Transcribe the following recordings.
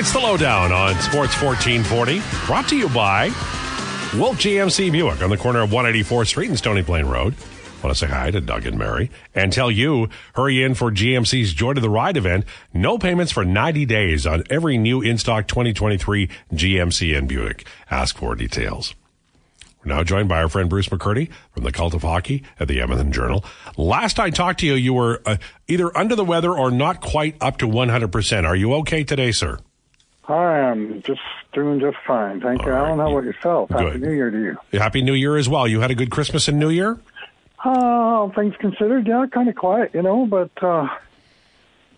It's the Lowdown on Sports 1440, brought to you by Wolf GMC Buick on the corner of 184th Street and Stony Plain Road. Want to say hi to Doug and Mary and tell you, hurry in for GMC's Joy to the Ride event. No payments for 90 days on every new in-stock 2023 GMC and Buick. Ask for details. We're now joined by our friend Bruce McCurdy from the Cult of Hockey at the Edmonton Journal. Last I talked to you, you were either under the weather or not quite up to 100%. Are you okay today, sir? I am just doing just fine. Thank you. All right. I don't know about yourself. Good. Happy New Year to you. Happy New Year as well. You had a good Christmas and New Year? All things considered, yeah, kind of quiet, you know, but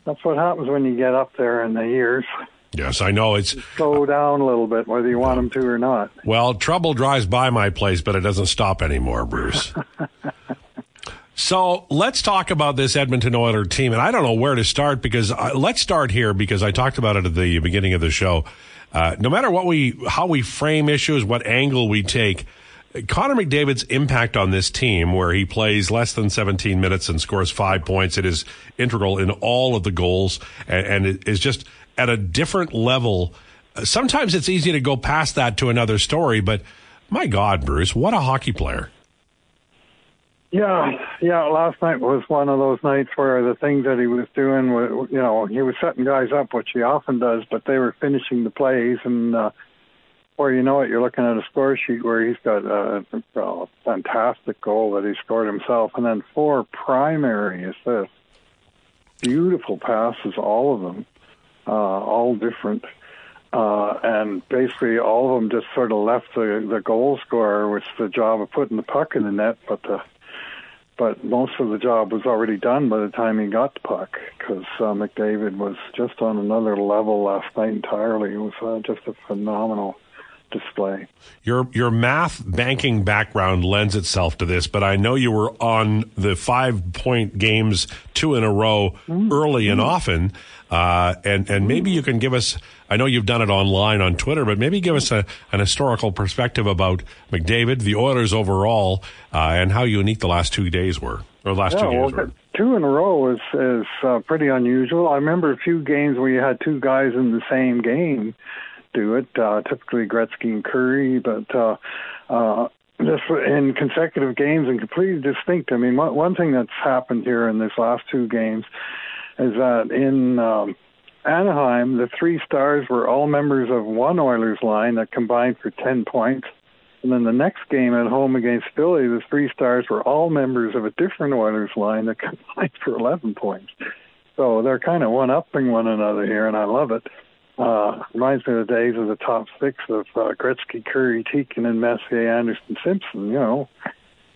that's what happens when you get up there in the years. Yes, I know. It's slow down a little bit, whether you want them to or not. Well, trouble drives by my place, but it doesn't stop anymore, Bruce. So let's talk about this Edmonton Oilers team, and I don't know where to start, because let's start here, because I talked about it at the beginning of the show. No matter what how we frame issues, what angle we take, Connor McDavid's impact on this team, where he plays less than 17 minutes and scores 5 points, it is integral in all of the goals, and it is just at a different level. Sometimes it's easy to go past that to another story, but my God, Bruce, what a hockey player. Yeah, last night was one of those nights where the things that he was doing, you know, he was setting guys up, which he often does, but they were finishing the plays, and or you know it, you're looking at a score sheet where he's got a fantastic goal that he scored himself, and then 4 primary assists. Beautiful passes, all of them, all different. And basically all of them just sort of left the goal scorer with the job of putting the puck in the net, but most of the job was already done by the time he got the puck, because McDavid was just on another level last night entirely. It was just a phenomenal display. Your math banking background lends itself to this, but I know you were on the 5-point games 2 in a row early and often, and maybe you can give us, I know you've done it online on Twitter, but maybe give us an historical perspective about McDavid, the Oilers overall, and how unique the last 2 days were, or last 2 years were. 2 in a row is pretty unusual. I remember a few games where you had 2 guys in the same game do it, typically Gretzky and Curry, but just in consecutive games and completely distinct. I mean, one thing that's happened here in this last 2 games is that in Anaheim, the 3 stars were all members of one Oilers line that combined for 10 points. And then the next game at home against Philly, the 3 stars were all members of a different Oilers line that combined for 11 points. So they're kind of one-upping one another here, and I love it. Reminds me of the days of the top 6 of Gretzky, Curry, Tikkinen, Messier, Anderson, Simpson, you know,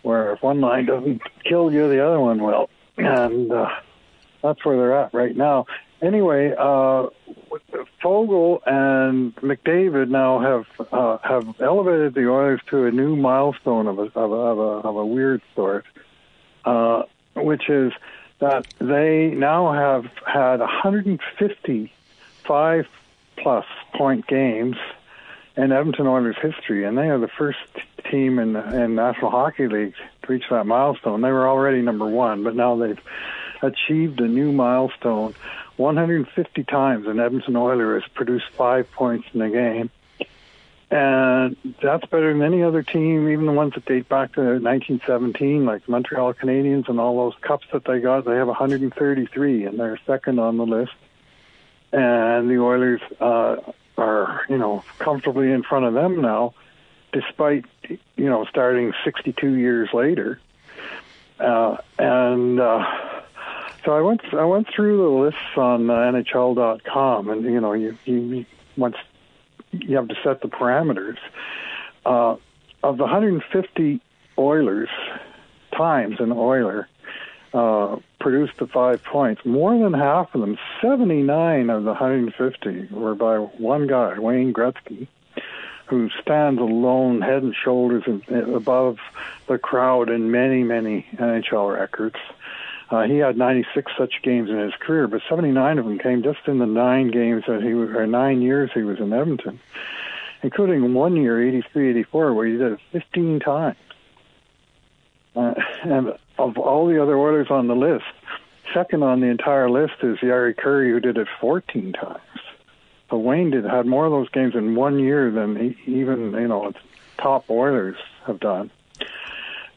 where if one line doesn't kill you, the other one will. And that's where they're at right now. Anyway, Fogle and McDavid now have elevated the Oilers to a new milestone of a weird sort, which is that they now have had 150 5+ point games in Edmonton Oilers history, and they are the first team in National Hockey League to reach that milestone. They were already number 1, but now they've achieved a new milestone. 150 times an Edmonton Oiler has produced 5 points in a game, and that's better than any other team, even the ones that date back to 1917, like the Montreal Canadiens and all those cups that they got. They have 133, and they're second on the list. And the Oilers are, you know, comfortably in front of them now, despite, you know, starting 62 years later. So I went through the lists on NHL.com, and you know, you once you have to set the parameters of the 150 Oilers times an Oiler produced the 5 points. More than half of them, 79 of the 150, were by one guy, Wayne Gretzky, who stands alone, head and shoulders above the crowd in many, many NHL records. He had 96 such games in his career, but 79 of them came just in the 9 years he was in Edmonton, including one year, 83-84, where he did it 15 times. And of all the other Oilers on the list, second on the entire list is Jari Kurri, who did it 14 times. But Wayne had more of those games in one year than even, you know, top Oilers have done.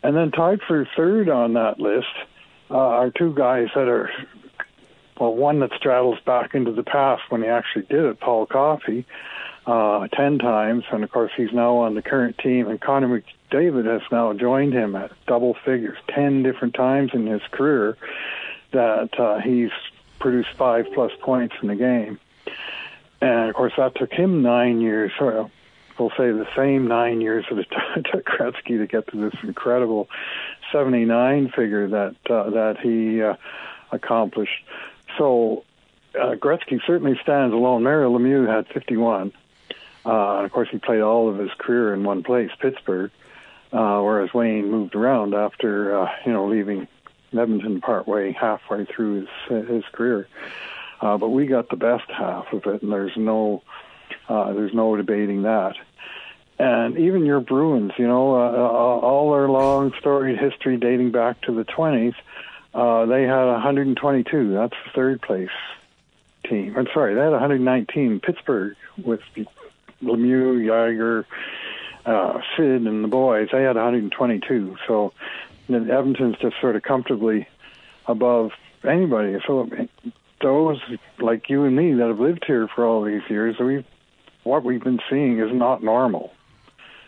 And then tied for third on that list are two guys that are, well, one that straddles back into the past when he actually did it, Paul Coffey, 10 times. And, of course, he's now on the current team. And Connor McDavid has now joined him at double figures 10 different times in his career that he's produced 5+ points in the game. And, of course, that took him 9 years, or we'll say the same 9 years that it took Gretzky to get to this incredible 79 figure that he accomplished. So Gretzky certainly stands alone. Mario Lemieux had 51. And of course, he played all of his career in one place, Pittsburgh, whereas Wayne moved around after, leaving Edmonton halfway through his career. But we got the best half of it, and there's no debating that. And even your Bruins, all their long storied history dating back to the 1920s, they had 122. That's the third place team. I'm sorry, they had 119. Pittsburgh with Lemieux, Jagr, Sid, and the boys, they had 122. So Edmonton's just sort of comfortably above anybody. So those like you and me that have lived here for all these years, what we've been seeing is not normal.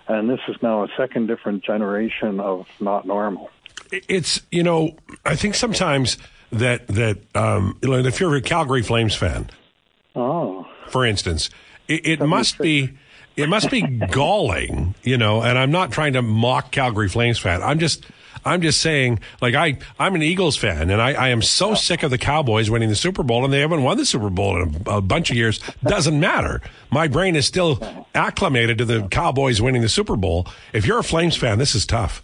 And this is now a second different generation of not normal. It's, I think sometimes that if you're a Calgary Flames fan, for instance, it must be galling, and I'm not trying to mock Calgary Flames fan. I'm just saying, like, I'm an Eagles fan, and I am so sick of the Cowboys winning the Super Bowl, and they haven't won the Super Bowl in a bunch of years. Doesn't matter. My brain is still acclimated to the Cowboys winning the Super Bowl. If you're a Flames fan, this is tough.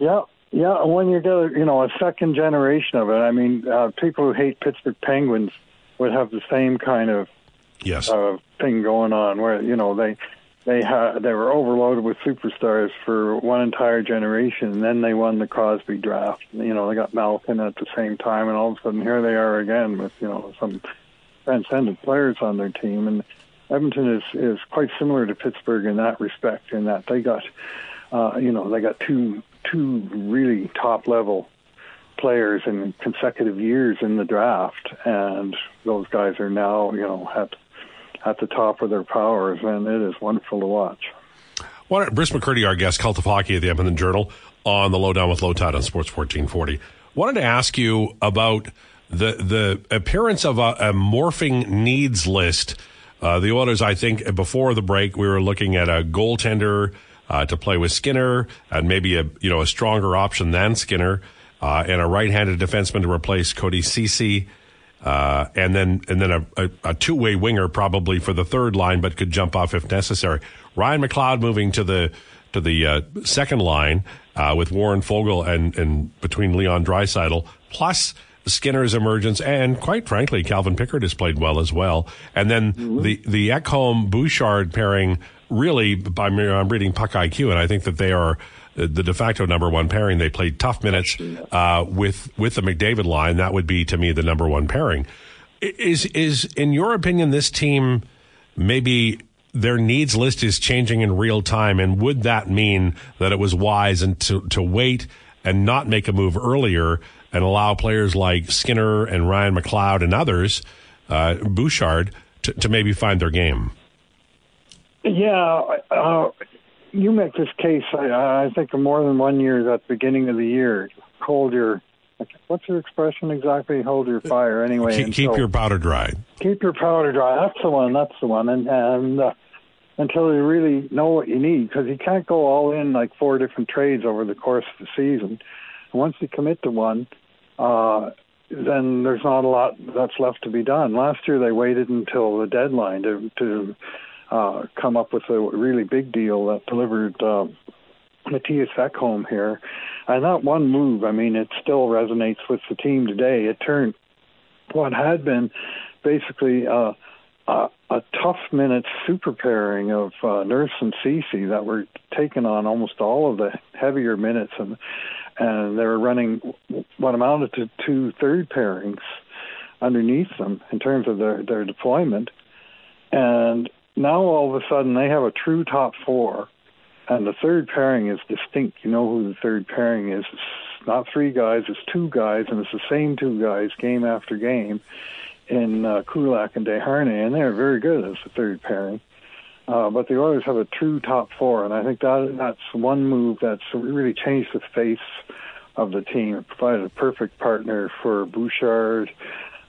Yeah. When you get, a second generation of it, I mean, people who hate Pittsburgh Penguins would have the same kind of thing going on where, They were overloaded with superstars for one entire generation, and then they won the Crosby draft. They got Malkin at the same time, and all of a sudden here they are again with, some transcendent players on their team. And Edmonton is quite similar to Pittsburgh in that respect, in that they got, they got two really top-level players in consecutive years in the draft, and those guys are now, at the top of their powers, and it is wonderful to watch. Well, Bruce McCurdy, our guest, Cult of Hockey at the Edmonton Journal, on the Lowdown with Low Tide on Sports 1440. Wanted to ask you about the appearance of a morphing needs list. The Oilers, I think, before the break, we were looking at a goaltender to play with Skinner, and maybe a stronger option than Skinner, and a right-handed defenseman to replace Cody Ceci. And then a two-way winger probably for the third line, but could jump off if necessary. Ryan McLeod moving to the second line with Warren Fogle and between Leon Draisaitl, plus Skinner's emergence, and quite frankly, Calvin Pickard has played well as well. And then the Ekholm Bouchard pairing, really, I'm reading Puck IQ, and I think that they are the de facto number one pairing. They played tough minutes with the McDavid line. That would be, to me, the number one pairing. Is in your opinion, this team, maybe their needs list is changing in real time, and would that mean that it was wise and to wait and not make a move earlier and allow players like Skinner and Ryan McLeod and others, Bouchard, to maybe find their game? Yeah, you make this case, I think, more than 1 year at the beginning of the year. What's your expression exactly? Hold your fire anyway. Keep your powder dry. Keep your powder dry. That's the one. And until you really know what you need, because you can't go all in like four different trades over the course of the season. And once you commit to one, then there's not a lot that's left to be done. Last year they waited until the deadline to come up with a really big deal that delivered Matthias Ekholm here. And that one move, I mean, it still resonates with the team today. It turned what had been basically a tough minute super pairing of Nurse and Ceci that were taking on almost all of the heavier minutes, and they were running what amounted to two third pairings underneath them in terms of their deployment. And now all of a sudden they have a true top four, and the third pairing is distinct. You know who the third pairing is. It's not three guys, it's two guys, and it's the same two guys game after game in Kulak and DeHarnay, and they're very good as the third pairing. But the Oilers have a true top four, and I think that's one move that's really changed the face of the team. It provided a perfect partner for Bouchard.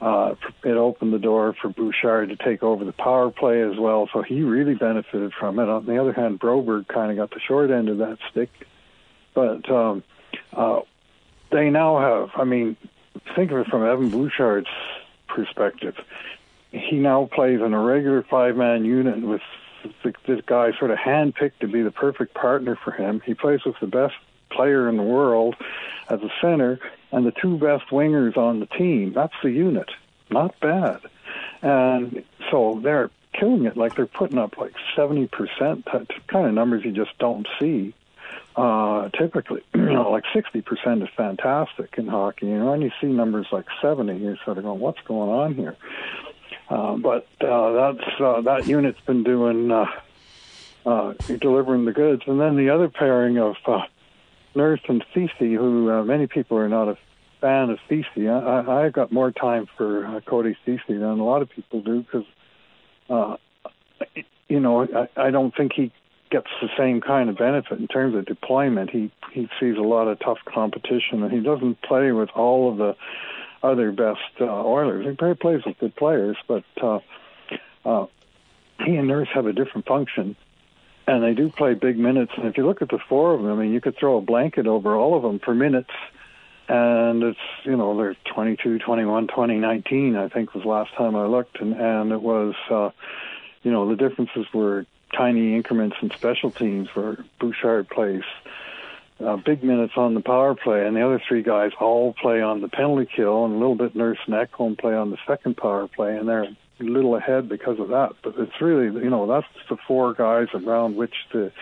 It opened the door for Bouchard to take over the power play as well, so he really benefited from it. On the other hand, Broberg kind of got the short end of that stick. But they now have, I mean, think of it from Evan Bouchard's perspective. He now plays in a regular five-man unit with this guy sort of handpicked to be the perfect partner for him. He plays with the best player in the world as a center and the two best wingers on the team. That's the unit. Not bad. And so they're killing it. Like, they're putting up like 70%, that kind of numbers you just don't see typically. You know, like 60% is fantastic in hockey. You know, and you see numbers like 70, you're sort of going, what's going on here? But that unit's been doing delivering the goods. And then the other pairing of Nurse and Ceci, who many people are not a fan of Ceci. I've got more time for Cody Ceci than a lot of people do because, you know, I don't think he gets the same kind of benefit in terms of deployment. He sees a lot of tough competition, and he doesn't play with all of the other best Oilers. He plays with good players, but he and Nurse have a different function. And they do play big minutes. And if you look at the four of them, I mean, you could throw a blanket over all of them for minutes. And it's, you know, they're 22, 21, 20, 19, I think was last time I looked. And it was, you know, the differences were tiny increments in special teams where Bouchard plays big minutes on the power play. And the other three guys all play on the penalty kill, and a little bit Nurse and Ekholm play on the second power play. And they're little ahead because of that. But it's really, you know, that's the four guys around which the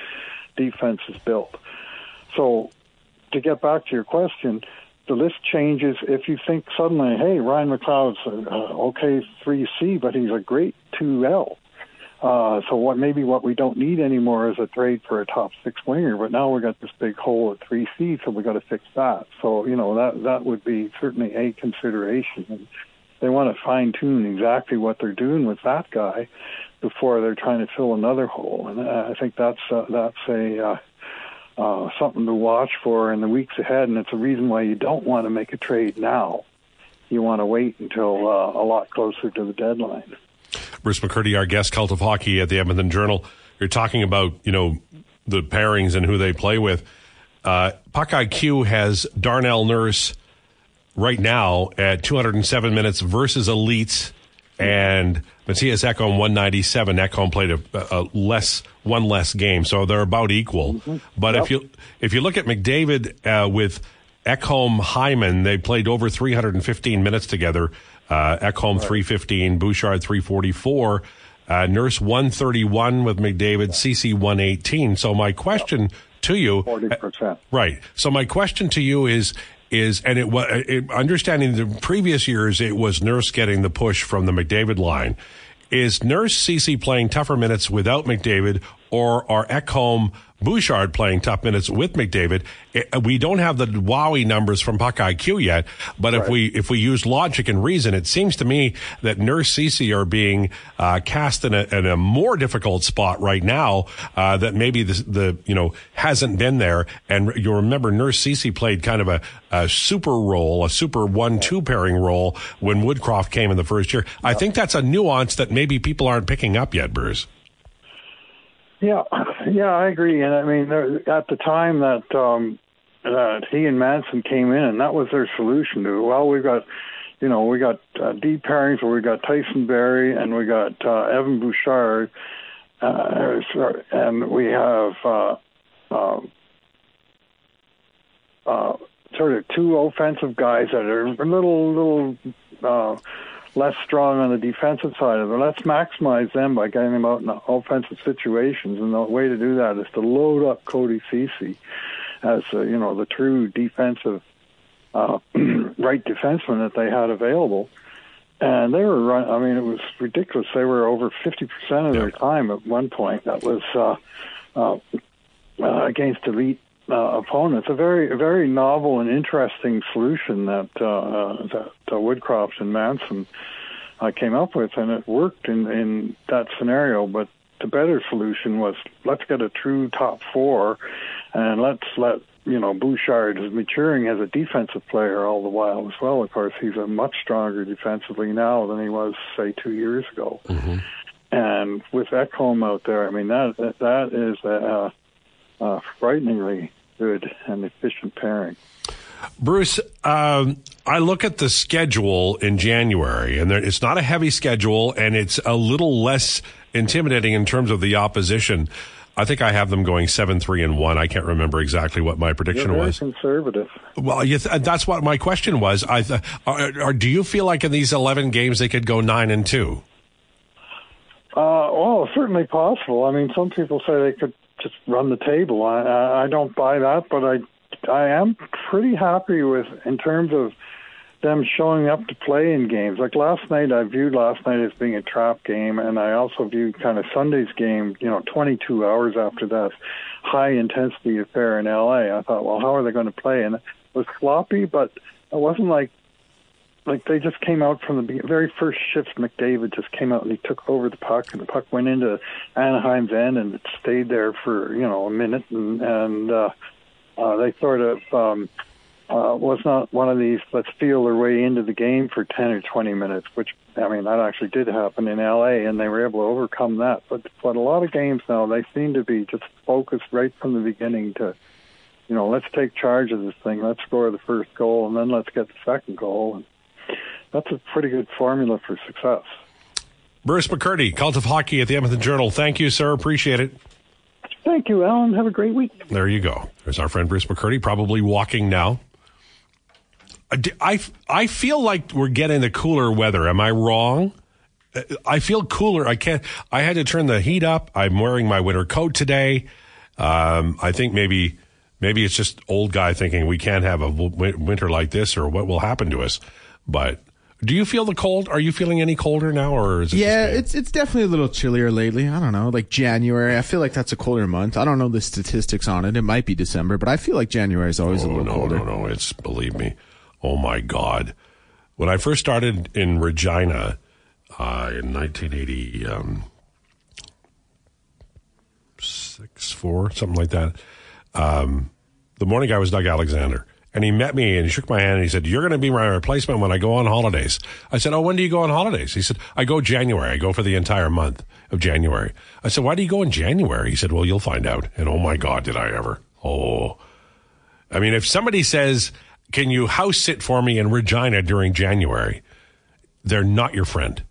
defense is built. So to get back to your question, the list changes. If you think suddenly, hey, Ryan McLeod's an okay 3C, but he's a great 2L. So what we don't need anymore is a trade for a top six winger, but now we got this big hole at 3C, so we got to fix that. So, you know, that would be certainly a consideration. And they want to fine-tune exactly what they're doing with that guy before they're trying to fill another hole. And I think that's something to watch for in the weeks ahead, and it's a reason why you don't want to make a trade now. You want to wait until a lot closer to the deadline. Bruce McCurdy, our guest, Cult of Hockey at the Edmonton Journal. You're talking about, you know, the pairings and who they play with. Puck IQ has Darnell Nurse right now at 207 minutes versus elites, and Matthias Ekholm 197. Ekholm played one less game, so they're about equal. Mm-hmm. But yep. If you look at McDavid with Ekholm Hyman, they played over 315 minutes together. Ekholm 315, Bouchard 344, Nurse 131 with McDavid, Ceci 118. So my question to you, 40%. Right. So my question to you is, and it was understanding the previous years, it was Nurse getting the push from the McDavid line. Is Nurse, Ceci playing tougher minutes without McDavid, or are Ekholm, Bouchard playing tough minutes with McDavid? We don't have the wowie numbers from Puck IQ yet, but right. if we use logic and reason, it seems to me that Nurse, Ceci are being cast in a more difficult spot right now that maybe the you know hasn't been there. And you remember Nurse, Ceci played kind of a super role, a super 1-2 pairing role when Woodcroft came in the first year. Yeah. I think that's a nuance that maybe people aren't picking up yet, Bruce. Yeah, I agree. And I mean, at the time that he and Manson came in, and that was their solution to it. Well, we got deep pairings, where we got Tyson Barrie and we got Evan Bouchard, and we have sort of two offensive guys that are a little less strong on the defensive side of it. Let's maximize them by getting them out in offensive situations, and the way to do that is to load up Cody Ceci as you know, the true defensive right defenseman that they had available, And they were running, I mean, it was ridiculous. They were over 50% of their time at one point. That was against elite opponents. A very novel and interesting solution that that Woodcroft and Manson came up with, and it worked in that scenario. But the better solution was, let's get a true top four, and let's let, you know, Bouchard is maturing as a defensive player all the while as well. Of course, he's a much stronger defensively now than he was, say, 2 years ago. Mm-hmm. And with Ekholm out there, I mean, that is a frighteningly good and efficient pairing. Bruce, I look at the schedule in January, and it's not a heavy schedule, and it's a little less intimidating in terms of the opposition. I think I have them going 7-3-1. I can't remember exactly what my prediction was. Conservative. Well, that's what my question was. Do you feel like in these 11 games they could go 9-2? Well, certainly possible. I mean, some people say they could just run the table. I don't buy that, but I am pretty happy with, in terms of them showing up to play in games. Like last night, I viewed last night as being a trap game, and I also viewed kind of Sunday's game, 22 hours after that high-intensity affair in L.A. I thought, well, how are they going to play? And it was sloppy, but it wasn't like they just came out from the very first shift. McDavid just came out and he took over the puck, and the puck went into Anaheim's end, and it stayed there for, a minute, and they sort of... was not one of these, let's feel their way into the game for 10 or 20 minutes, which, I mean, that actually did happen in L.A., and they were able to overcome that. But a lot of games now, they seem to be just focused right from the beginning to, let's take charge of this thing, let's score the first goal, and then let's get the second goal. And that's a pretty good formula for success. Bruce McCurdy, Cult of Hockey at the Edmonton Journal. Thank you, sir. Appreciate it. Thank you, Alan. Have a great week. There you go. There's our friend Bruce McCurdy, probably walking now. I feel like we're getting the cooler weather. Am I wrong? I feel cooler. I had to turn the heat up. I'm wearing my winter coat today. I think maybe it's just old guy thinking we can't have a winter like this, or what will happen to us. But do you feel the cold? Are you feeling any colder now, or is it? Yeah, it's definitely a little chillier lately. I don't know, like January. I feel like that's a colder month. I don't know the statistics on it. It might be December, but I feel like January is always colder. No. It's, believe me. Oh, my God. When I first started in Regina in 1986, something like that, the morning guy was Doug Alexander. And he met me and he shook my hand and he said, "You're going to be my replacement when I go on holidays." I said, "Oh, when do you go on holidays?" He said, "I go January. I go for the entire month of January." I said, "Why do you go in January?" He said, "Well, you'll find out." And oh, my God, did I ever. Oh. I mean, if somebody says... can you house sit for me in Regina during January? They're not your friend.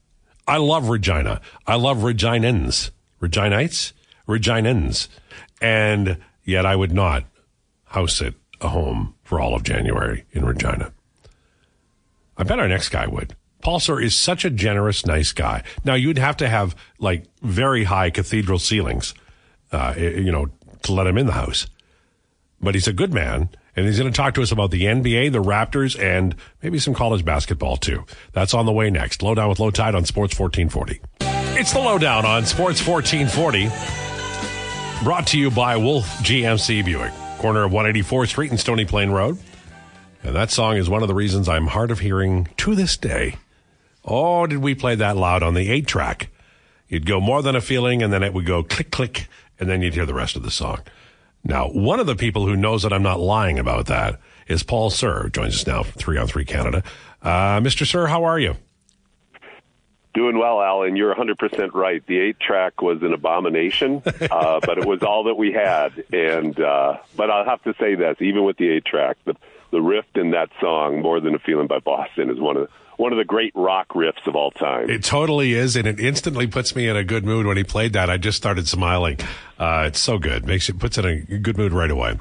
I love Regina. I love Reginans. Reginites? Reginans. And yet I would not house sit a home for all of January in Regina. I bet our next guy would. Paul Sir is such a generous, nice guy. Now, you'd have to have, very high cathedral ceilings, to let him in the house. But he's a good man. And he's going to talk to us about the NBA, the Raptors, and maybe some college basketball, too. That's on the way next. Lowdown with Low Tide on Sports 1440. It's the Lowdown on Sports 1440. Brought to you by Wolf GMC Buick, corner of 184th Street and Stony Plain Road. And that song is one of the reasons I'm hard of hearing to this day. Oh, did we play that loud on the 8-track? You'd go More Than a Feeling, and then it would go click, click, and then you'd hear the rest of the song. Now, one of the people who knows that I'm not lying about that is Paul Sir, who joins us now from 3 on 3 Canada. Mr. Sir, how are you? Doing well, Alan. You're 100% right. The 8-track was an abomination, but it was all that we had. And but I'll have to say this, even with the 8-track, the riff in that song, More Than a Feeling by Boston, is one of the great rock riffs of all time. It totally is, and it instantly puts me in a good mood when he played that. I just started smiling. It's so good. Puts it in a good mood right away.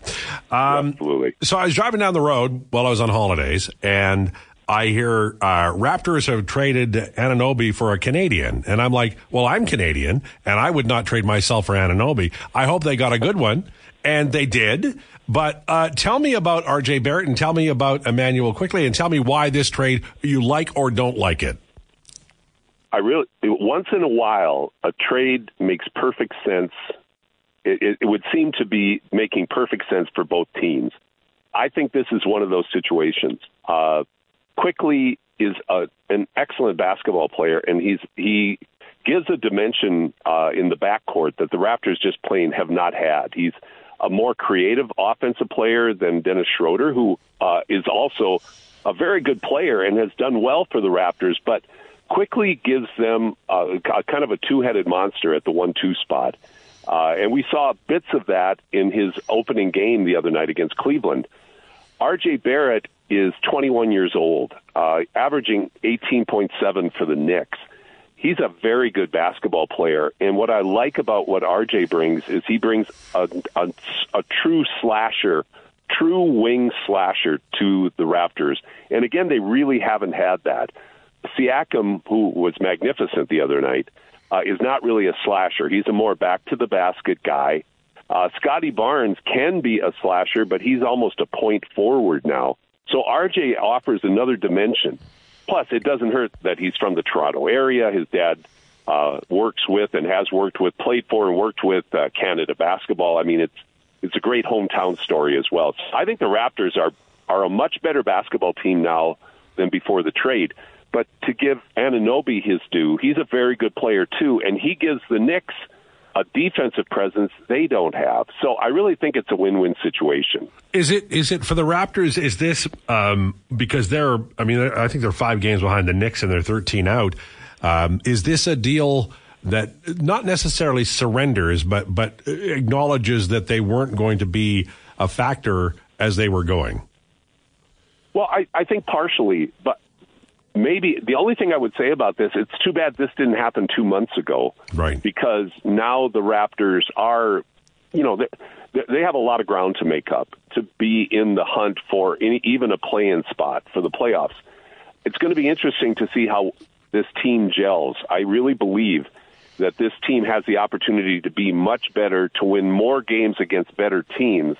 Absolutely. So I was driving down the road while I was on holidays, and I hear Raptors have traded Anunoby for a Canadian. And I'm like, well, I'm Canadian, and I would not trade myself for Anunoby. I hope they got a good one, and they did. But tell me about RJ Barrett and tell me about Immanuel Quickley and tell me why this trade you like or don't like it. Once in a while, a trade makes perfect sense. It would seem to be making perfect sense for both teams. I think this is one of those situations. Quickley is an excellent basketball player, and he gives a dimension in the backcourt that the Raptors just plain have not had. He's a more creative offensive player than Dennis Schroeder, who is also a very good player and has done well for the Raptors, but Quickley gives them kind of a two-headed monster at the 1-2 spot. And we saw bits of that in his opening game the other night against Cleveland. RJ Barrett is 21 years old, averaging 18.7 for the Knicks. He's a very good basketball player, and what I like about what RJ brings is he brings a true slasher, true wing slasher to the Raptors. And again, they really haven't had that. Siakam, who was magnificent the other night, is not really a slasher. He's a more back-to-the-basket guy. Scotty Barnes can be a slasher, but he's almost a point forward now. So RJ offers another dimension. Plus, it doesn't hurt that he's from the Toronto area. His dad works with and has worked with, played for and worked with Canada basketball. I mean, it's a great hometown story as well. I think the Raptors are a much better basketball team now than before the trade. But to give Anunoby his due, he's a very good player, too, and he gives the Knicks a defensive presence they don't have. So I really think it's a win-win situation. Is it for the Raptors, is this because I think they're 5 games behind the Knicks and they're 13 out. Is this a deal that not necessarily surrenders but acknowledges that they weren't going to be a factor as they were going? Well, I think partially, but maybe the only thing I would say about this, it's too bad this didn't happen 2 months ago. Right. Because now the Raptors are, they have a lot of ground to make up to be in the hunt for even a play-in spot for the playoffs. It's going to be interesting to see how this team gels. I really believe that this team has the opportunity to be much better, to win more games against better teams.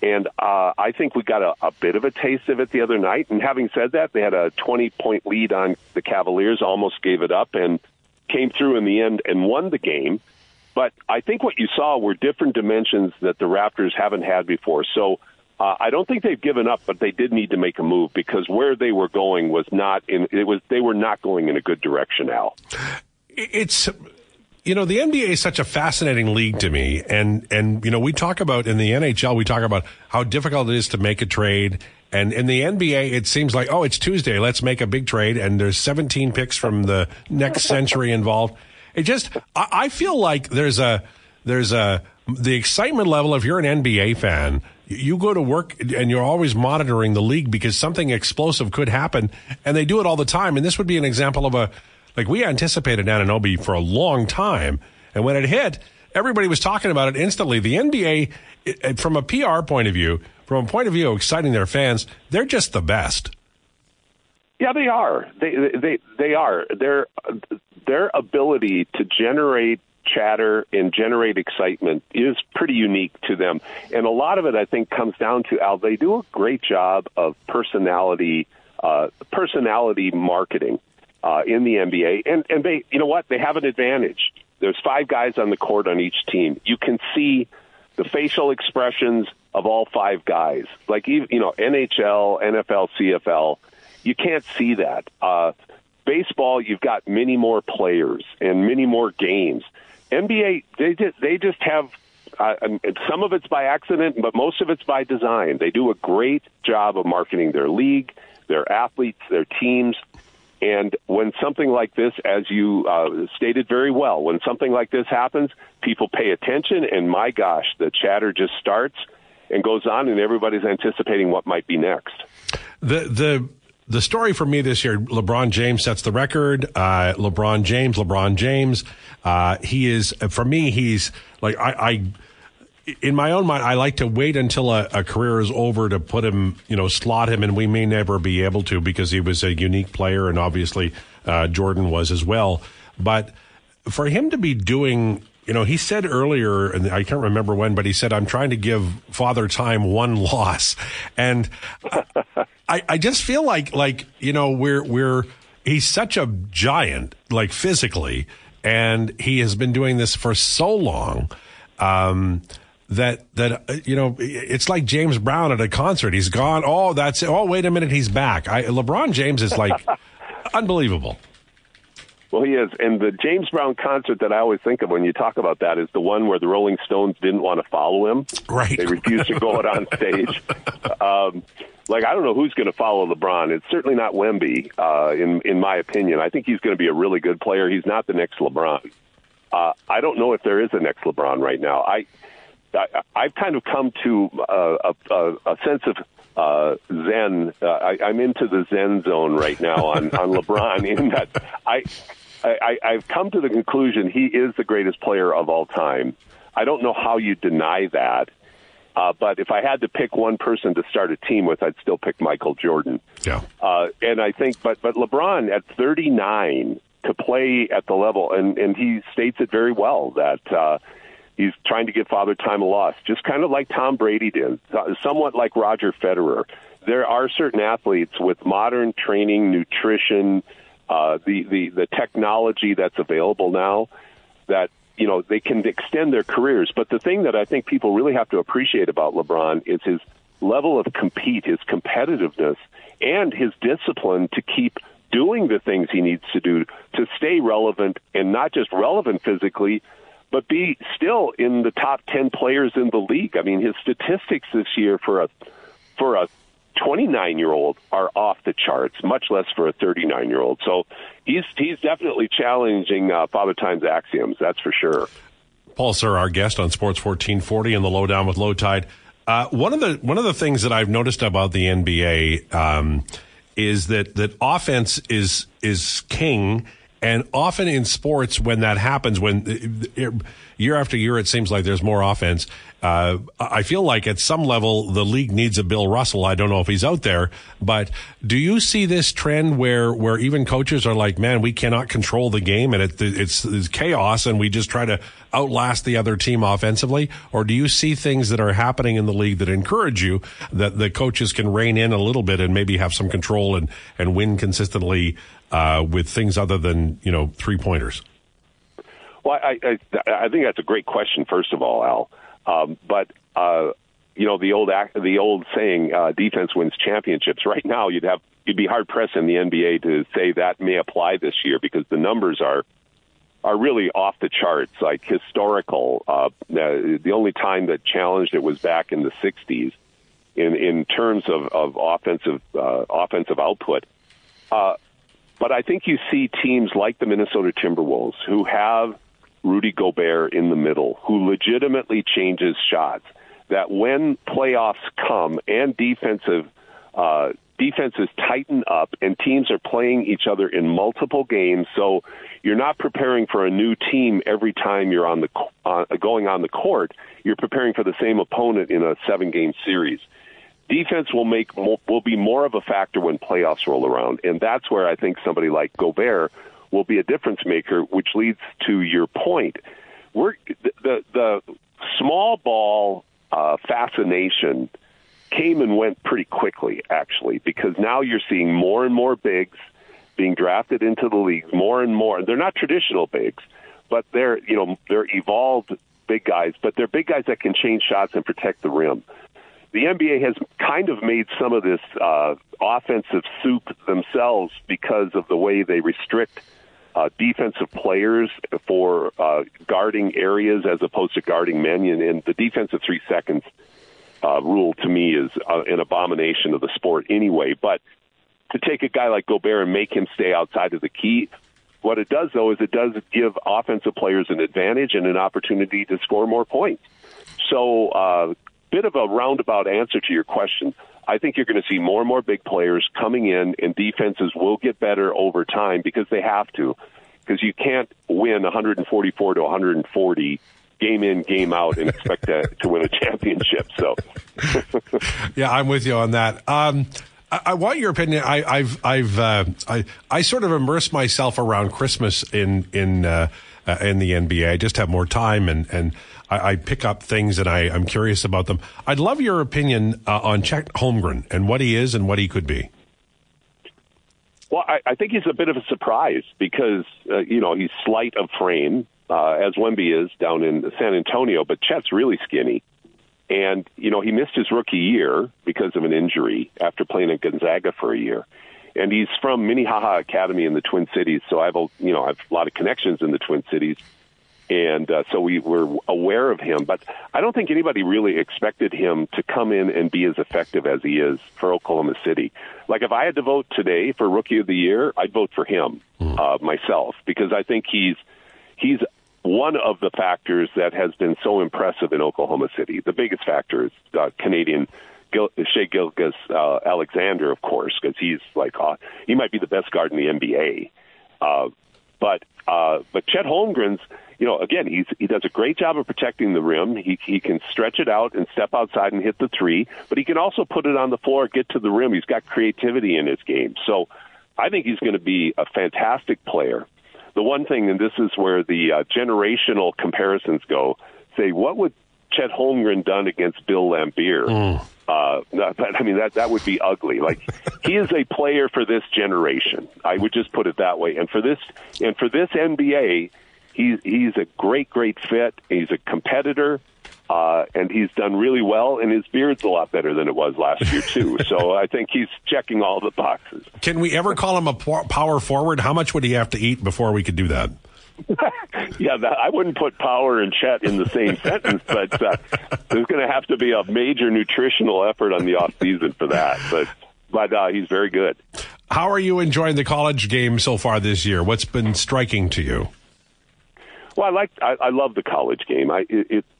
And I think we got a bit of a taste of it the other night. And having said that, they had a 20-point lead on the Cavaliers, almost gave it up, and came through in the end and won the game. But I think what you saw were different dimensions that the Raptors haven't had before. So I don't think they've given up, but they did need to make a move because where they were going was they were not going in a good direction, Al. The NBA is such a fascinating league to me. And we talk about in the NHL, we talk about how difficult it is to make a trade. And in the NBA, it seems like, oh, it's Tuesday. Let's make a big trade. And there's 17 picks from the next century involved. It just, I feel like the excitement level. If you're an NBA fan, you go to work and you're always monitoring the league because something explosive could happen. And they do it all the time. And this would be an example of we anticipated Anunoby for a long time, and when it hit, everybody was talking about it instantly. The NBA, from a PR point of view, from a point of view of exciting their fans, they're just the best. Yeah, they are. They are. Their ability to generate chatter and generate excitement is pretty unique to them, and a lot of it, I think, comes down to Al. They do a great job of personality marketing. In the NBA, and they, they have an advantage. There's 5 guys on the court on each team. You can see the facial expressions of all 5 guys. Like NHL, NFL, CFL, you can't see that. Baseball, you've got many more players and many more games. NBA, they just have. Some of it's by accident, but most of it's by design. They do a great job of marketing their league, their athletes, their teams. And when something like this, as you stated very well, when something like this happens, people pay attention, and my gosh, the chatter just starts and goes on, and everybody's anticipating what might be next. The story for me this year, LeBron James sets the record. LeBron James. He is, for me, he's like in my own mind, I like to wait until a career is over to put him, slot him, and we may never be able to because he was a unique player, and obviously Jordan was as well. But for him to be doing, he said earlier, and I can't remember when, but he said, I'm trying to give Father Time one loss. And I just feel like he's such a giant, like physically, and he has been doing this for so long that you know, it's like James Brown at a concert. He's gone. Oh, that's it. Oh, wait a minute, he's back. LeBron James is like unbelievable. Well, he is. And the James Brown concert that I always think of when you talk about that is the one where the Rolling Stones didn't want to follow him. Right. They refused to go out on stage. I don't know who's going to follow LeBron. It's certainly not Wemby, in my opinion. I think he's going to be a really good player. He's not the next LeBron. I don't know if there is a next LeBron right now. I've kind of come to a sense of zen. I'm into the zen zone right now on LeBron, in that I've come to the conclusion he is the greatest player of all time. I don't know how you deny that, but if I had to pick one person to start a team with, I'd still pick Michael Jordan. Yeah. And I think, but LeBron at 39 to play at the level, and he states it very well that he's trying to give Father Time a loss, just kind of like Tom Brady did, somewhat like Roger Federer. There are certain athletes with modern training, nutrition, the technology that's available now that, you know, they can extend their careers. But the thing that I think people really have to appreciate about LeBron is his level of his competitiveness, and his discipline to keep doing the things he needs to do to stay relevant, and not just relevant physically, but be still in the top 10 players in the league. I mean, his statistics this year for a 29-year-old are off the charts, much less for a 39-year-old. So he's definitely challenging Father Time's axioms, that's for sure. Paul Sir, our guest on Sports 1440 and the Lowdown with Low Tide. One of the things that I've noticed about the NBA is that offense is king. And often in sports, when that happens, when year after year it seems like there's more offense, I feel like at some level the league needs a Bill Russell. I don't know if he's out there, but do you see this trend where even coaches are like, man, we cannot control the game, and it's chaos, and we just try to outlast the other team offensively? Or do you see things that are happening in the league that encourage you, that the coaches can rein in a little bit and maybe have some control and win consistently with things other than, you know, three-pointers? Well, I think that's a great question, first of all, Al. You know, the old saying, defense wins championships. Right now, you'd be hard-pressed in the NBA to say that may apply this year, because the numbers are really off the charts, like historical. The only time that challenged it was back in the 60s in terms of offensive output. But I think you see teams like the Minnesota Timberwolves, who have Rudy Gobert in the middle, who legitimately changes shots, that when playoffs come and defenses tighten up and teams are playing each other in multiple games, so you're not preparing for a new team every time you're going on the court. You're preparing for the same opponent in a 7-game series. Defense will be more of a factor when playoffs roll around, and that's where I think somebody like Gobert will be a difference maker, which leads to your point. The small ball fascination came and went pretty quickly, actually, because now you're seeing more and more bigs being drafted into the league, more and more. They're not traditional bigs, but they're evolved big guys, but they're big guys that can change shots and protect the rim. The NBA has kind of made some of this offensive soup themselves because of the way they restrict defensive players for guarding areas as opposed to guarding men. And the defensive 3 seconds rule, to me, is an abomination of the sport anyway. But to take a guy like Gobert and make him stay outside of the key, what it does, though, is it does give offensive players an advantage and an opportunity to score more points. So bit of a roundabout answer to your question. I think you're going to see more and more big players coming in, and defenses will get better over time because they have to, because you can't win 144 to 140 game in, game out, and expect to win a championship. So, yeah, I'm with you on that. I want your opinion. I sort of immerse myself around Christmas in the NBA. I just have more time and. I pick up things and I'm curious about them. I'd love your opinion on Chet Holmgren and what he is and what he could be. Well, I think he's a bit of a surprise because, you know, he's slight of frame, as Wemby is down in San Antonio, but Chet's really skinny. And, you know, he missed his rookie year because of an injury after playing at Gonzaga for a year. And he's from Minnehaha Academy in the Twin Cities, so I have a lot of connections in the Twin Cities. And so we were aware of him, but I don't think anybody really expected him to come in and be as effective as he is for Oklahoma City. Like, if I had to vote today for Rookie of the Year, I'd vote for him myself, because I think he's one of the factors that has been so impressive in Oklahoma City. The biggest factor is Canadian Shea Gilgeous Alexander, of course, because he's like he might be the best guard in the NBA. But Chet Holmgren's, you know, again, he does a great job of protecting the rim. He can stretch it out and step outside and hit the three, but he can also put it on the floor, get to the rim. He's got creativity in his game. So I think he's going to be a fantastic player. The one thing, and this is where the generational comparisons go, say, what would Chet Holmgren done against Bill Laimbeer? I mean, that would be ugly. Like, he is a player for this generation. I would just put it that way. And for this NBA, he's a great fit. He's a competitor, and he's done really well. And his beard's a lot better than it was last year too. So I think he's checking all the boxes. Can we ever call him a power forward? How much would he have to eat before we could do that? Yeah, I wouldn't put power and Chet in the same sentence, but there's going to have to be a major nutritional effort on the off season for that. But he's very good. How are you enjoying the college game so far this year? What's been striking to you? Well, I love the college game.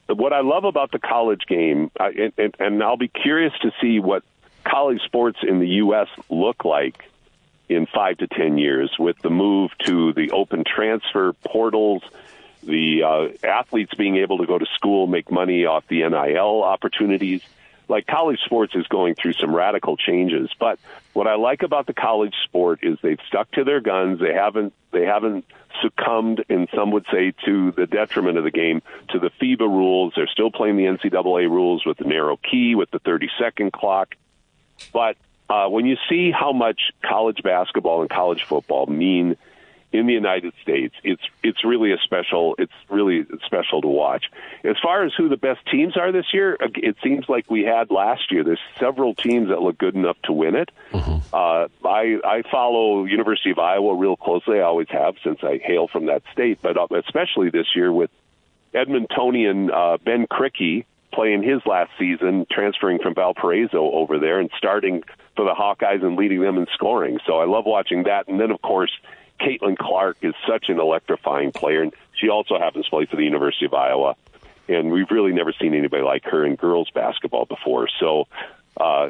What I love about the college game, and I'll be curious to see what college sports in the U.S. look like in 5 to 10 years with the move to the open transfer portals, the athletes being able to go to school, make money off the NIL opportunities. Like, college sports is going through some radical changes. But what I like about the college sport is they've stuck to their guns. They haven't succumbed, and some would say to the detriment of the game, to the FIBA rules. They're still playing the NCAA rules with the narrow key, with the 30-second clock. But when you see how much college basketball and college football mean in the United States, it's really special to watch. As far as who the best teams are this year, it seems like we had last year. There's several teams that look good enough to win it. Mm-hmm. I follow University of Iowa real closely. I always have since I hail from that state, but especially this year with Edmontonian Ben Crickey, playing his last season, transferring from Valparaiso over there and starting for the Hawkeyes and leading them in scoring. So I love watching that. And then, of course, Caitlin Clark is such an electrifying player, and she also happens to play for the University of Iowa. And we've really never seen anybody like her in girls basketball before. So I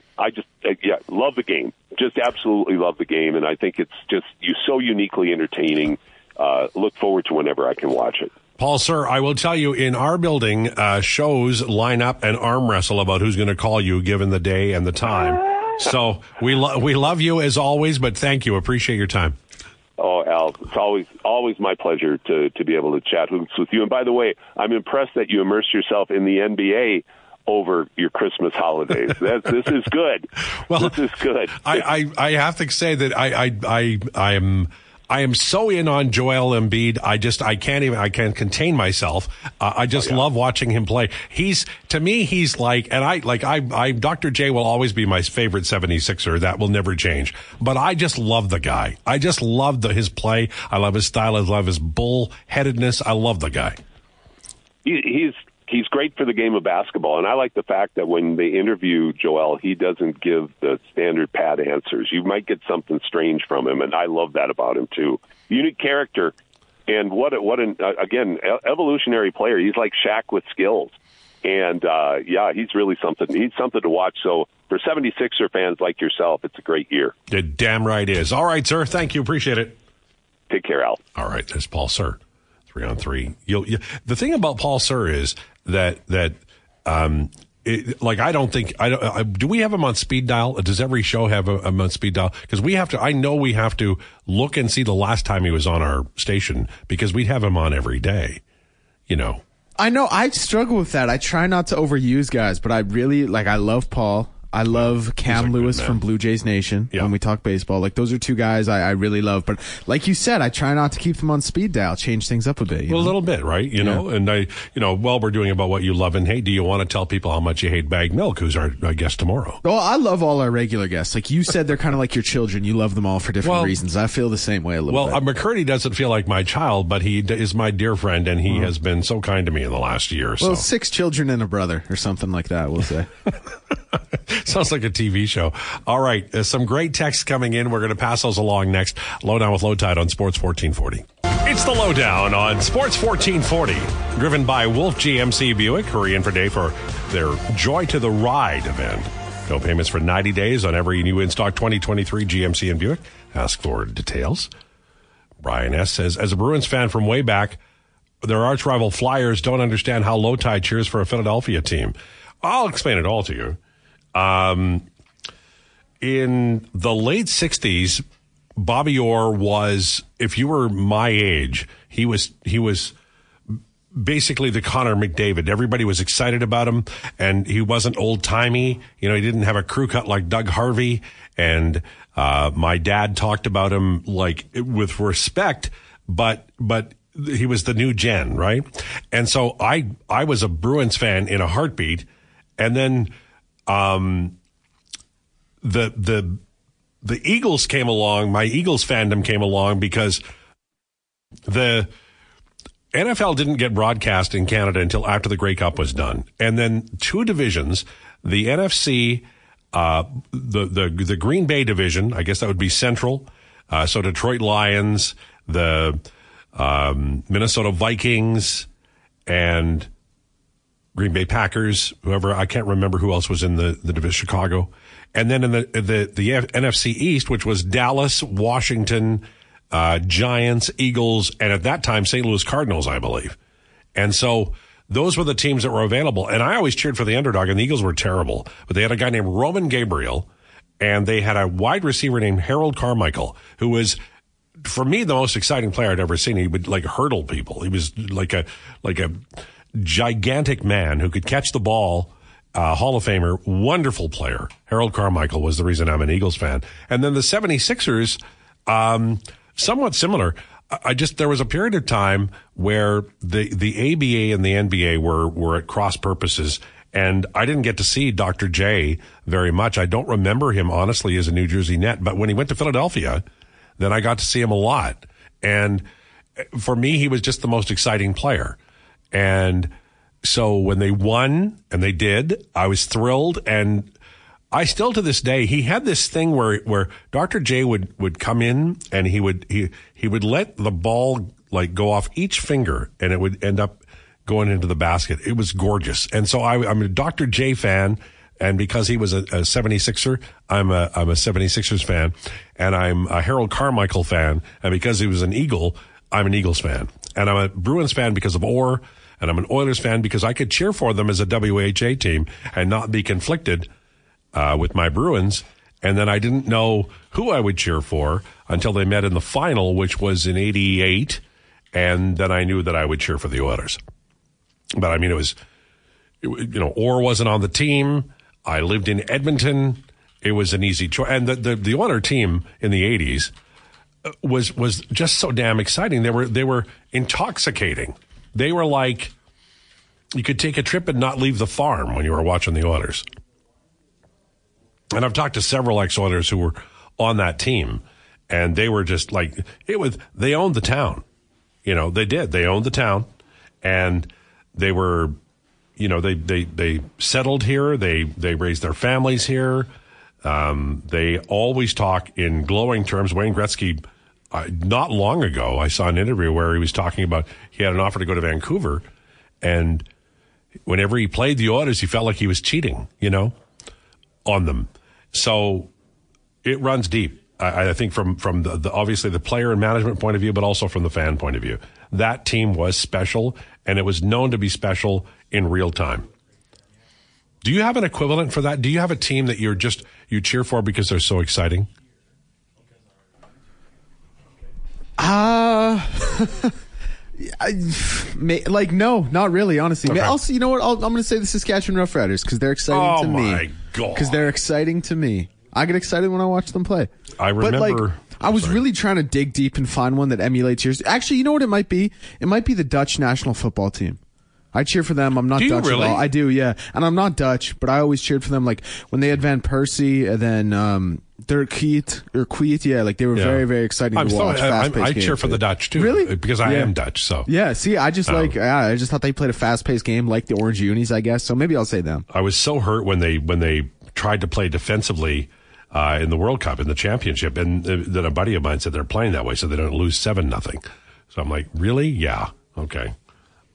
love the game. Just absolutely love the game. And I think it's just so uniquely entertaining. Look forward to whenever I can watch it. Paul Sir, I will tell you, in our building, shows line up and arm wrestle about who's going to call you given the day and the time. So we love you as always, but thank you. Appreciate your time. Oh, Al, it's always my pleasure to be able to chat hoops with you. And by the way, I'm impressed that you immerse yourself in the NBA over your Christmas holidays. This is good. Well, this is good. I have to say that I am so in on Joel Embiid. I can't contain myself. I just love watching him play. Dr. J will always be my favorite 76er. That will never change. But I just love the guy. I just love his play. I love his style. I love his bullheadedness. I love the guy. He's great for the game of basketball. And I like the fact that when they interview Joel, he doesn't give the standard pat answers. You might get something strange from him, and I love that about him, too. Unique character, and what an evolutionary player. He's like Shaq with skills. And, he's really something. He's something to watch. So for 76er fans like yourself, it's a great year. It damn right is. All right, Sir. Thank you. Appreciate it. Take care, Al. All right. That's Paul Sir. 3-on-3. The thing about Paul Sir is do we have him on speed dial? Does every show have him on speed dial? Because we have to look and see the last time he was on our station, because we have him on every day, you know. I know I struggle with that. I try not to overuse guys, but I really love Paul. I love Cam Lewis from Blue Jays Nation when we talk baseball. Like, those are two guys I really love. But like you said, I try not to keep them on speed dial, change things up a bit. You know? A little bit, right? You know, and while we're doing about what you love and hate, do you want to tell people how much you hate Bag Milk, who's our guest tomorrow? Well, I love all our regular guests. Like you said, they're kind of like your children. You love them all for different reasons. I feel the same way a little bit. Well, McCurdy doesn't feel like my child, but he is my dear friend, and he has been so kind to me in the last year or so. Well, 6 children and a brother or something like that, we'll say. Sounds like a TV show. All right. Some great texts coming in. We're going to pass those along next. Lowdown with Low Tide on Sports 1440. It's the Lowdown on Sports 1440. Driven by Wolf GMC Buick. Hurry in for day for their Joy to the Ride event. No payments for 90 days on every new in-stock 2023 GMC and Buick. Ask for details. Brian S. says, as a Bruins fan from way back, their arch rival Flyers don't understand how Low Tide cheers for a Philadelphia team. I'll explain it all to you. In the late 60s, Bobby Orr was, if you were my age, he was basically the Connor McDavid. Everybody was excited about him, and he wasn't old-timey. You know, he didn't have a crew cut like Doug Harvey, and my dad talked about him like with respect, but he was the new gen, right? And so I was a Bruins fan in a heartbeat, and then the Eagles came along. My Eagles fandom came along because the NFL didn't get broadcast in Canada until after the Grey Cup was done. And then 2 divisions, the NFC, the Green Bay division, I guess that would be Central. So Detroit Lions, the Minnesota Vikings, and Green Bay Packers, whoever, I can't remember who else was in the division, Chicago. And then in the NFC East, which was Dallas, Washington, Giants, Eagles, and at that time, St. Louis Cardinals, I believe. And so those were the teams that were available. And I always cheered for the underdog, and the Eagles were terrible. But they had a guy named Roman Gabriel, and they had a wide receiver named Harold Carmichael, who was, for me, the most exciting player I'd ever seen. He would, like, hurdle people. He was like a gigantic man who could catch the ball, Hall of Famer, wonderful player. Harold Carmichael was the reason I'm an Eagles fan. And then the 76ers, somewhat similar. There was a period of time where the ABA and the NBA were at cross purposes, and I didn't get to see Dr. J very much. I don't remember him, honestly, as a New Jersey Net, but when he went to Philadelphia, then I got to see him a lot. And for me, he was just the most exciting player. And so when they won, and they did, I was thrilled. And I still, to this day, he had this thing where Dr. J would come in, and he would let the ball like go off each finger, and it would end up going into the basket. It was gorgeous. And so I'm a Dr. J fan. And because he was a 76er, I'm a 76ers fan, and I'm a Harold Carmichael fan. And because he was an Eagle, I'm an Eagles fan. And I'm a Bruins fan because of Orr, and I'm an Oilers fan because I could cheer for them as a WHA team and not be conflicted with my Bruins. And then I didn't know who I would cheer for until they met in the final, which was in 88. And then I knew that I would cheer for the Oilers. But I mean, Orr wasn't on the team. I lived in Edmonton. It was an easy choice. And the Oilers team in the 80s was just so damn exciting. They were intoxicating. They were like, you could take a trip and not leave the farm when you were watching the Oilers. And I've talked to several ex-Oilers who were on that team, and they were just like, they owned the town. You know, they did. They owned the town, and they were, they settled here. They raised their families here. They always talk in glowing terms. Wayne Gretzky, not long ago, I saw an interview where he was talking about he had an offer to go to Vancouver, and whenever he played the Oilers, he felt like he was cheating, on them. So it runs deep, I think, from the obviously the player and management point of view, but also from the fan point of view. That team was special, and it was known to be special in real time. Do you have an equivalent for that? Do you have a team that you cheer for because they're so exciting? No, not really, honestly. Okay. Also, you know what? I'm going to say the Saskatchewan Roughriders because they're exciting to me. Oh, my God. Because they're exciting to me. I get excited when I watch them play. I remember. But, I was really trying to dig deep and find one that emulates yours. Actually, you know what it might be? It might be the Dutch national football team. I cheer for them. I'm not Dutch at all. I do, yeah. And I'm not Dutch, but I always cheered for them. Like, when they had Van Persie and then Dirk Kuyt, yeah, like they were very, very exciting to watch. I cheer for the Dutch, too. Really? Because I am Dutch, so. Yeah, see, I just I just thought they played a fast-paced game like the Orange Unis, I guess, so maybe I'll say them. I was so hurt when they tried to play defensively in the World Cup, in the championship, and then a buddy of mine said they're playing that way so they don't lose 7-0. So I'm like, really? Yeah, okay.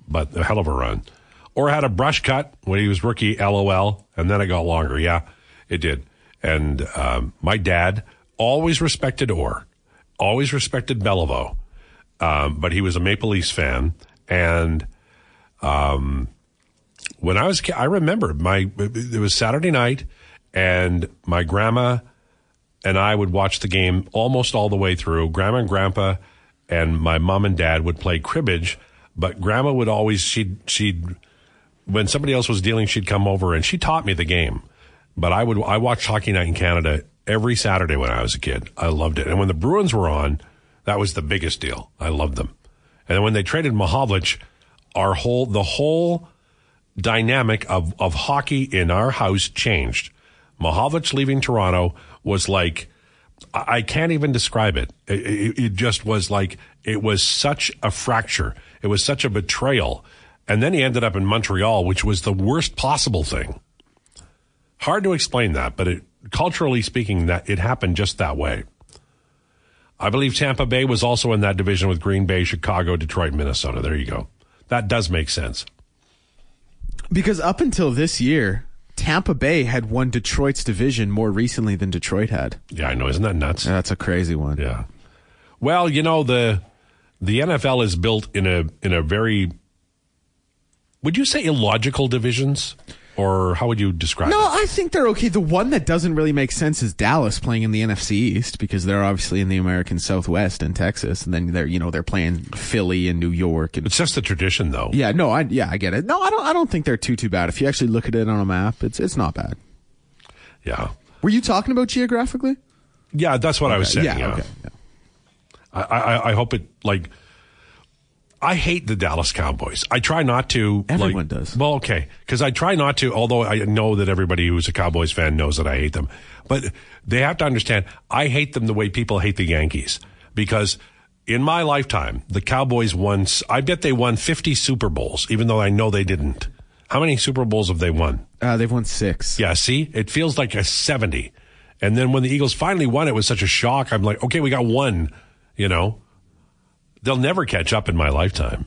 But a hell of a run. Or had a brush cut when he was rookie, LOL, and then it got longer. Yeah, it did. And my dad always respected Orr, always respected Beliveau, but he was a Maple Leafs fan. And when I was a kid, I remember it was Saturday night, and my grandma and I would watch the game almost all the way through. Grandma and grandpa and my mom and dad would play cribbage. But grandma would always, she'd, when somebody else was dealing, she'd come over and she taught me the game. But I watched Hockey Night in Canada every Saturday when I was a kid. I loved it. And when the Bruins were on, that was the biggest deal. I loved them. And then when they traded Mahovlich, the whole dynamic of hockey in our house changed. Mahovlich leaving Toronto was like, I can't even describe it. It just was like, it was such a fracture. It was such a betrayal. And then he ended up in Montreal, which was the worst possible thing. Hard to explain that, but culturally speaking, that it happened just that way. I believe Tampa Bay was also in that division with Green Bay, Chicago, Detroit, Minnesota. There you go. That does make sense. Because up until this year, Tampa Bay had won Detroit's division more recently than Detroit had. Yeah, I know. Isn't that nuts? Yeah, that's a crazy one. Yeah. Well, you know, the NFL is built in a very, would you say illogical divisions? Or how would you describe it? No, I think they're okay. The one that doesn't really make sense is Dallas playing in the NFC East because they're obviously in the American Southwest in Texas, and then they're playing Philly and New York. And it's just the tradition, though. Yeah, no, I get it. No, I don't think they're too bad. If you actually look at it on a map, it's not bad. Yeah. Were you talking about geographically? Yeah, that's what I was saying. Yeah. Okay. Yeah. I hope it like. I hate the Dallas Cowboys. I try not to. Everyone does. Well, okay. Because I try not to, although I know that everybody who's a Cowboys fan knows that I hate them. But they have to understand, I hate them the way people hate the Yankees. Because in my lifetime, the Cowboys won, I bet they won 50 Super Bowls, even though I know they didn't. How many Super Bowls have they won? They've won 6. Yeah, see? It feels like a 70. And then when the Eagles finally won, it was such a shock. I'm like, okay, we got one, you know. They'll never catch up in my lifetime.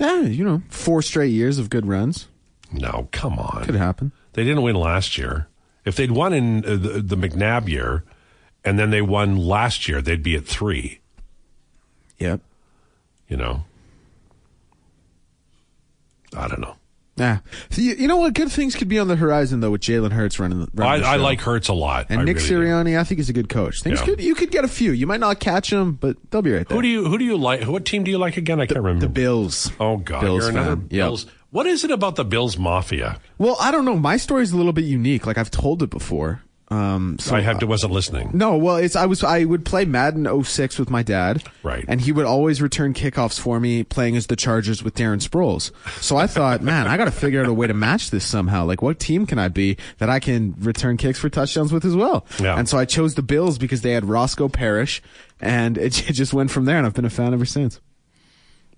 Yeah, 4 straight years of good runs. No, come on. Could happen. They didn't win last year. If they'd won in the McNabb year, and then they won last year, they'd be at 3. Yep. I don't know. Yeah. So you know what? Good things could be on the horizon, though, with Jalen Hurts running the show. I like Hurts a lot. And Nick Sirianni, I think he's a good coach. You could get a few. You might not catch them, but they'll be right there. Who do you like? What team do you like again? I can't remember. The Bills. Oh, God. Bills You're another fan. Bills. Yep. What is it about the Bills Mafia? Well, I don't know. My story's a little bit unique. Like, I've told it before. Wasn't listening. No, well, I would play Madden 06 with my dad, right? And he would always return kickoffs for me, playing as the Chargers with Darren Sproles. So I thought, man, I got to figure out a way to match this somehow. Like, what team can I be that I can return kicks for touchdowns with as well? Yeah. And so I chose the Bills because they had Roscoe Parrish, and it just went from there. And I've been a fan ever since.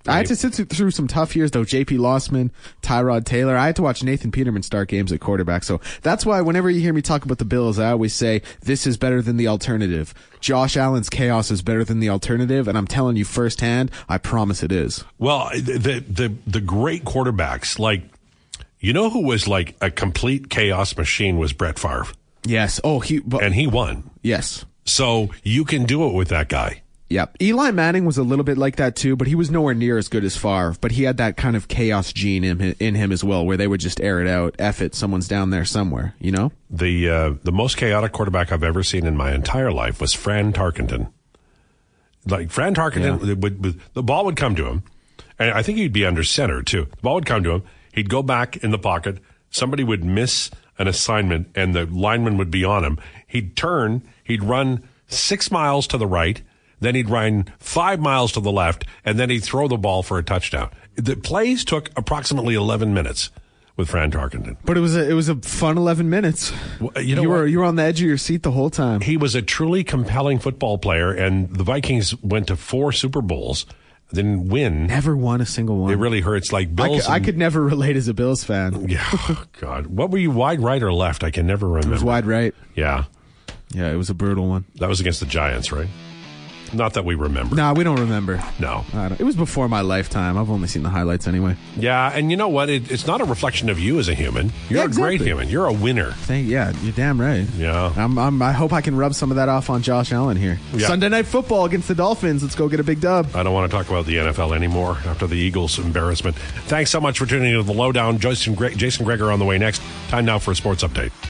Right. I had to sit through some tough years, though. J.P. Lossman, Tyrod Taylor. I had to watch Nathan Peterman start games at quarterback. So that's why whenever you hear me talk about the Bills, I always say, this is better than the alternative. Josh Allen's chaos is better than the alternative, and I'm telling you firsthand, I promise it is. Well, the great quarterbacks, like, who was like a complete chaos machine was Brett Favre. Yes. Oh, and he won. Yes. So you can do it with that guy. Yep. Eli Manning was a little bit like that too, but he was nowhere near as good as Favre. But he had that kind of chaos gene in him as well, where they would just air it out. F it, someone's down there somewhere, The most chaotic quarterback I've ever seen in my entire life was Fran Tarkenton. like Fran Tarkenton, would the ball would come to him, and I think he'd be under center too. The ball would come to him. He'd go back in the pocket. Somebody would miss an assignment, and the lineman would be on him. He'd turn. He'd run 6 miles to the right. Then he'd run 5 miles to the left, and then he'd throw the ball for a touchdown. The plays took approximately 11 minutes with Fran Tarkenton. But it was a fun 11 minutes. Well, you were on the edge of your seat the whole time. He was a truly compelling football player, and the Vikings went to 4 Super Bowls, didn't win. Never won a single one. It really hurts. Like Bills. I could never relate as a Bills fan. Yeah. Oh, God. What were you, wide right or left? I can never remember. It was wide right. Yeah. Yeah, it was a brutal one. That was against the Giants, right? Not that we remember. No, we don't remember. No. It was before my lifetime. I've only seen the highlights anyway. Yeah, and you know what? It's not a reflection of you as a human. You're a great human. You're a winner. You're damn right. Yeah. I hope I can rub some of that off on Josh Allen here. Yeah. Sunday Night Football against the Dolphins. Let's go get a big dub. I don't want to talk about the NFL anymore after the Eagles' embarrassment. Thanks so much for tuning into The Lowdown. Jason Gregor on the way next. Time now for a sports update.